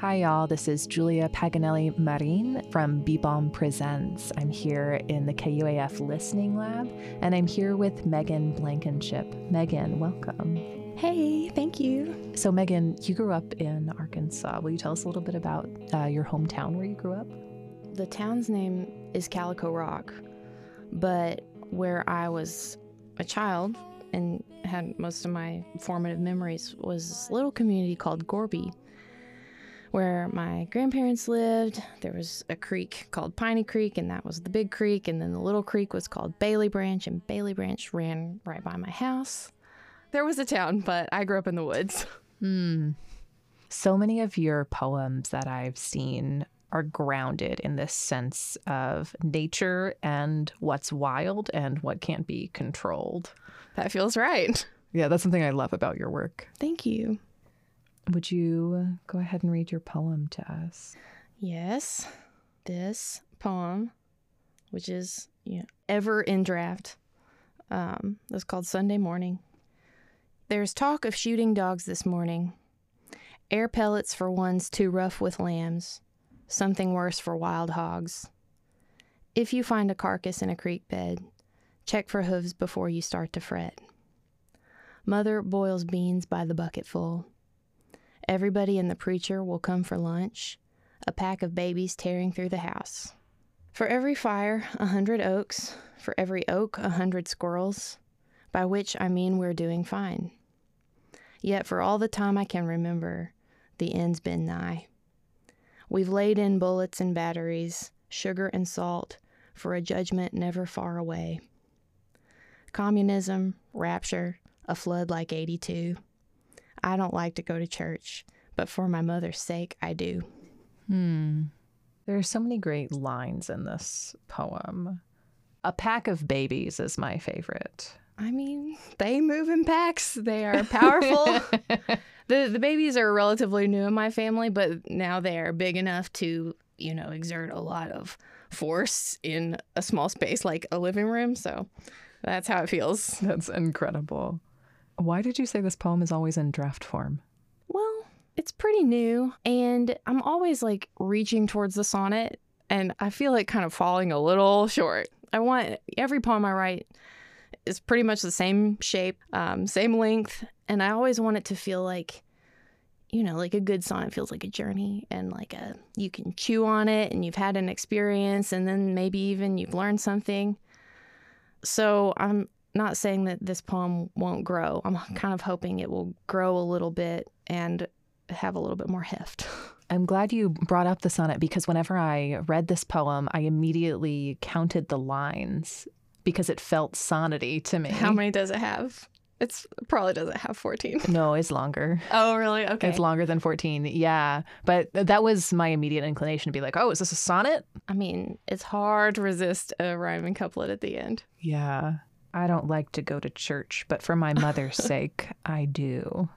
Hi, y'all. This is Julia Paganelli Marín from Bee Balm Presents. I'm here in the KUAF Listening Lab, and I'm here with Megan Blankenship. Megan, welcome. Hey, thank you. So, Megan, you grew up in Arkansas. Will you tell us a little bit about your hometown where you grew up? The town's name is Calico Rock, but where I was a child and had most of my formative memories was this little community called Gorby, where my grandparents lived. There was a creek called Piney Creek, and that was the big creek, and then the little creek was called Bailey Branch, and Bailey Branch ran right by my house. There was a town, but I grew up in the woods. So many of your poems that I've seen are grounded in this sense of nature and what's wild and what can't be controlled. That feels right. Yeah, that's something I love about your work. Thank you. Would you go ahead and read your poem to us? Yes. This poem, which is ever in draft, is called Sunday Morning. There's talk of shooting dogs this morning. Air pellets for ones too rough with lambs. Something worse for wild hogs. If you find a carcass in a creek bed, check for hooves before you start to fret. Mother boils beans by the bucketful. Everybody and the preacher will come for lunch, a pack of babies tearing through the house. For every fire, 100 oaks, for every oak, 100 squirrels, by which I mean we're doing fine. Yet for all the time I can remember, the end's been nigh. We've laid in bullets and batteries, sugar and salt, for a judgment never far away. Communism, rapture, a flood like 82. I don't like to go to church, but for my mother's sake, I do. There are so many great lines in this poem. A pack of babies is my favorite. I mean, they move in packs. They are powerful. The babies are relatively new in my family, but now they are big enough to, exert a lot of force in a small space like a living room. So that's how it feels. That's incredible. Why did you say this poem is always in draft form? Well, it's pretty new, and I'm always, reaching towards the sonnet, and I feel like kind of falling a little short. I want every poem I write is pretty much the same shape, same length, and I always want it to feel like, like a good sonnet feels like a journey, and you can chew on it, and you've had an experience, and then maybe even you've learned something. So I'm not saying that this poem won't grow. I'm kind of hoping it will grow a little bit and have a little bit more heft. I'm glad you brought up the sonnet, because whenever I read this poem, I immediately counted the lines because it felt sonnety to me. How many does it have? It probably doesn't have 14. No, it's longer. Oh, really? Okay. It's longer than 14. Yeah. But that was my immediate inclination to be like, oh, is this a sonnet? I mean, it's hard to resist a rhyming couplet at the end. Yeah. I don't like to go to church, but for my mother's sake, I do.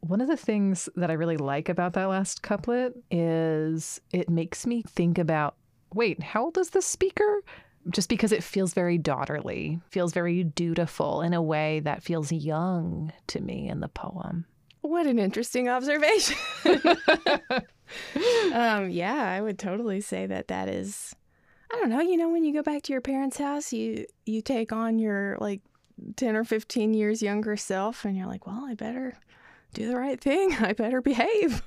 One of the things that I really like about that last couplet is it makes me think about, wait, how old is this speaker? Just because it feels very daughterly, feels very dutiful in a way that feels young to me in the poem. What an interesting observation. Yeah, I would totally say that is... I don't know, when you go back to your parents' house, you take on your 10 or 15 years younger self, and you're like, well, I better do the right thing. I better behave.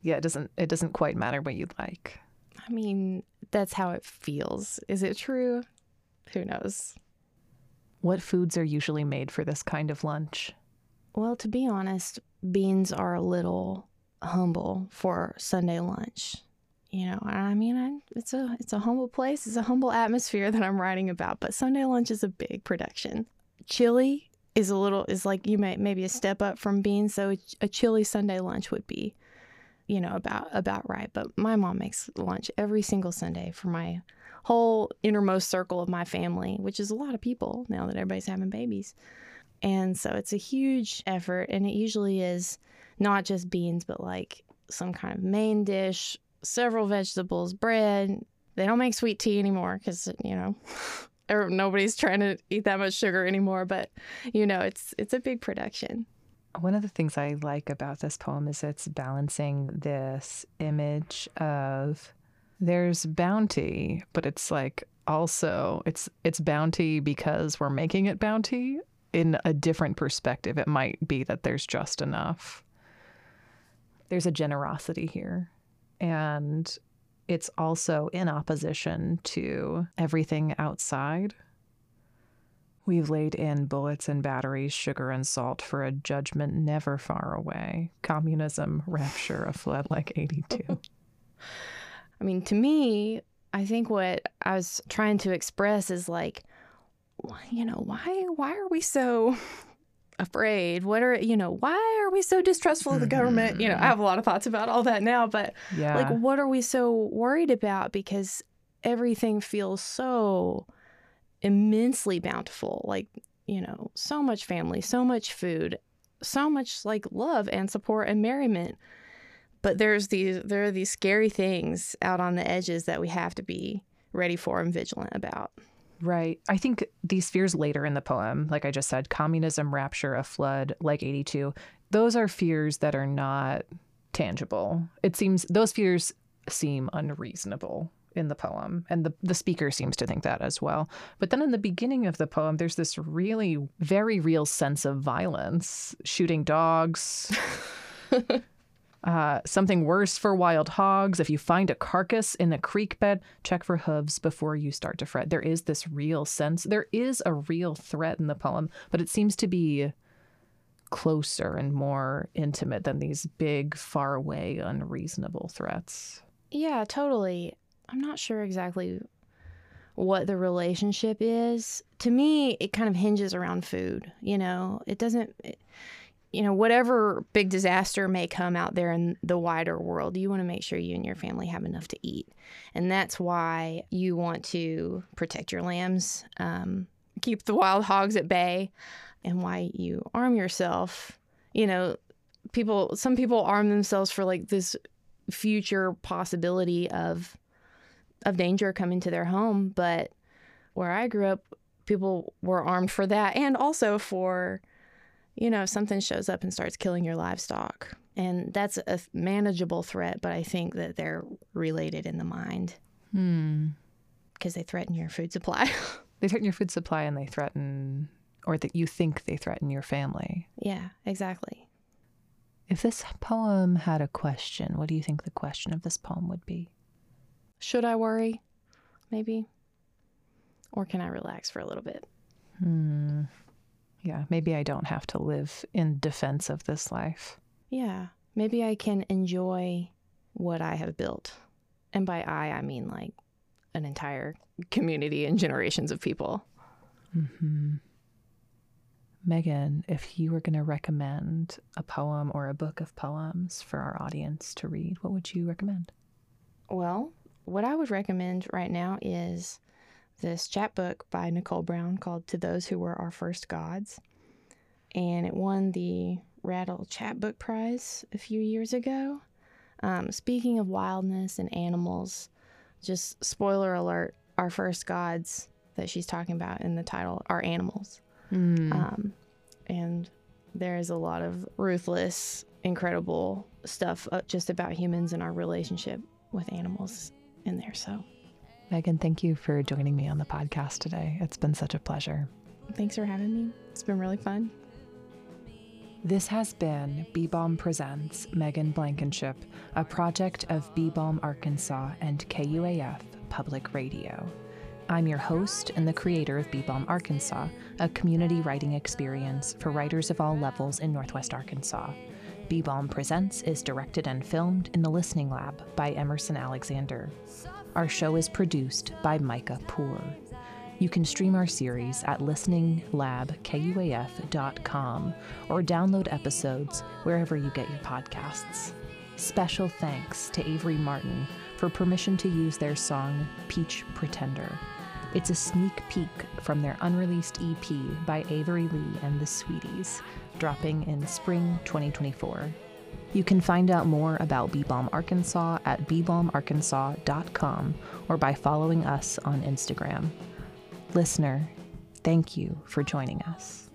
Yeah, it doesn't quite matter what you like. I mean, that's how it feels. Is it true? Who knows? What foods are usually made for this kind of lunch? Well, to be honest, beans are a little humble for Sunday lunch. It's a humble place. It's a humble atmosphere that I'm writing about. But Sunday lunch is a big production. Chili is maybe a step up from beans. So a chili Sunday lunch would be, about right. But my mom makes lunch every single Sunday for my whole innermost circle of my family, which is a lot of people now that everybody's having babies. And so it's a huge effort. And it usually is not just beans, but some kind of main dish, several vegetables, bread. They don't make sweet tea anymore because, nobody's trying to eat that much sugar anymore. But, it's a big production. One of the things I like about this poem is it's balancing this image of there's bounty, but it's like also it's bounty because we're making it bounty. In a different perspective, it might be that there's just enough. There's a generosity here. And it's also in opposition to everything outside. We've laid in bullets and batteries, sugar and salt for a judgment never far away. Communism, rapture, a flood like 82. I mean, to me, I think what I was trying to express is like, you know, why are we so afraid? Why are we so distrustful of the government? You know, I have a lot of thoughts about all that now, but yeah. Like, what are we so worried about? Because everything feels so immensely bountiful, like, you know, so much family, so much food, so much like love and support and merriment. But there are these scary things out on the edges that we have to be ready for and vigilant about. Right. I think these fears later in the poem, like I just said, communism, rapture, a flood, like 82, those are fears that are not tangible. It seems those fears seem unreasonable in the poem. And the speaker seems to think that as well. But then in the beginning of the poem, there's this really very real sense of violence, shooting dogs, something worse for wild hogs. If you find a carcass in a creek bed, check for hooves before you start to fret. There is this real sense. There is a real threat in the poem, but it seems to be closer and more intimate than these big, faraway, unreasonable threats. Yeah, totally. I'm not sure exactly what the relationship is. To me, it kind of hinges around food. You know, it doesn't... You know, whatever big disaster may come out there in the wider world, you want to make sure you and your family have enough to eat. And that's why you want to protect your lambs, keep the wild hogs at bay, and why you arm yourself. You know, some people arm themselves for like this future possibility of danger coming to their home. But where I grew up, people were armed for that and also for... You know, if something shows up and starts killing your livestock. And that's a manageable threat, but I think that they're related in the mind. Because they threaten your food supply. They threaten your food supply and they threaten, or that you think they threaten your family. Yeah, exactly. If this poem had a question, what do you think the question of this poem would be? Should I worry? Maybe. Or can I relax for a little bit? Yeah, maybe I don't have to live in defense of this life. Yeah, maybe I can enjoy what I have built. And by I mean like an entire community and generations of people. Megan, if you were going to recommend a poem or a book of poems for our audience to read, what would you recommend? Well, what I would recommend right now is this chapbook by Nicole Brown called To Those Who Were Our First Gods. And it won the Rattle Chapbook Prize a few years ago. Speaking of wildness and animals, just spoiler alert, our first gods that she's talking about in the title are animals. And there is a lot of ruthless, incredible stuff just about humans and our relationship with animals in there, so... Megan, thank you for joining me on the podcast today. It's been such a pleasure. Thanks for having me. It's been really fun. This has been Bee Balm Presents Megan Blankenship, a project of Bee Balm Arkansas and KUAF Public Radio. I'm your host and the creator of Bee Balm Arkansas, a community writing experience for writers of all levels in Northwest Arkansas. Bee Balm Presents is directed and filmed in the Listening Lab by Emerson Alexander. Our show is produced by Micah Poor. You can stream our series at listeninglabkuaf.com or download episodes wherever you get your podcasts. Special thanks to Avery Martin for permission to use their song, Peach Pretender. It's a sneak peek from their unreleased EP by Avery Lee and the Sweeties, dropping in spring 2024. You can find out more about Bee Balm Arkansas at beebalmarkansas.com or by following us on Instagram. Listener, thank you for joining us.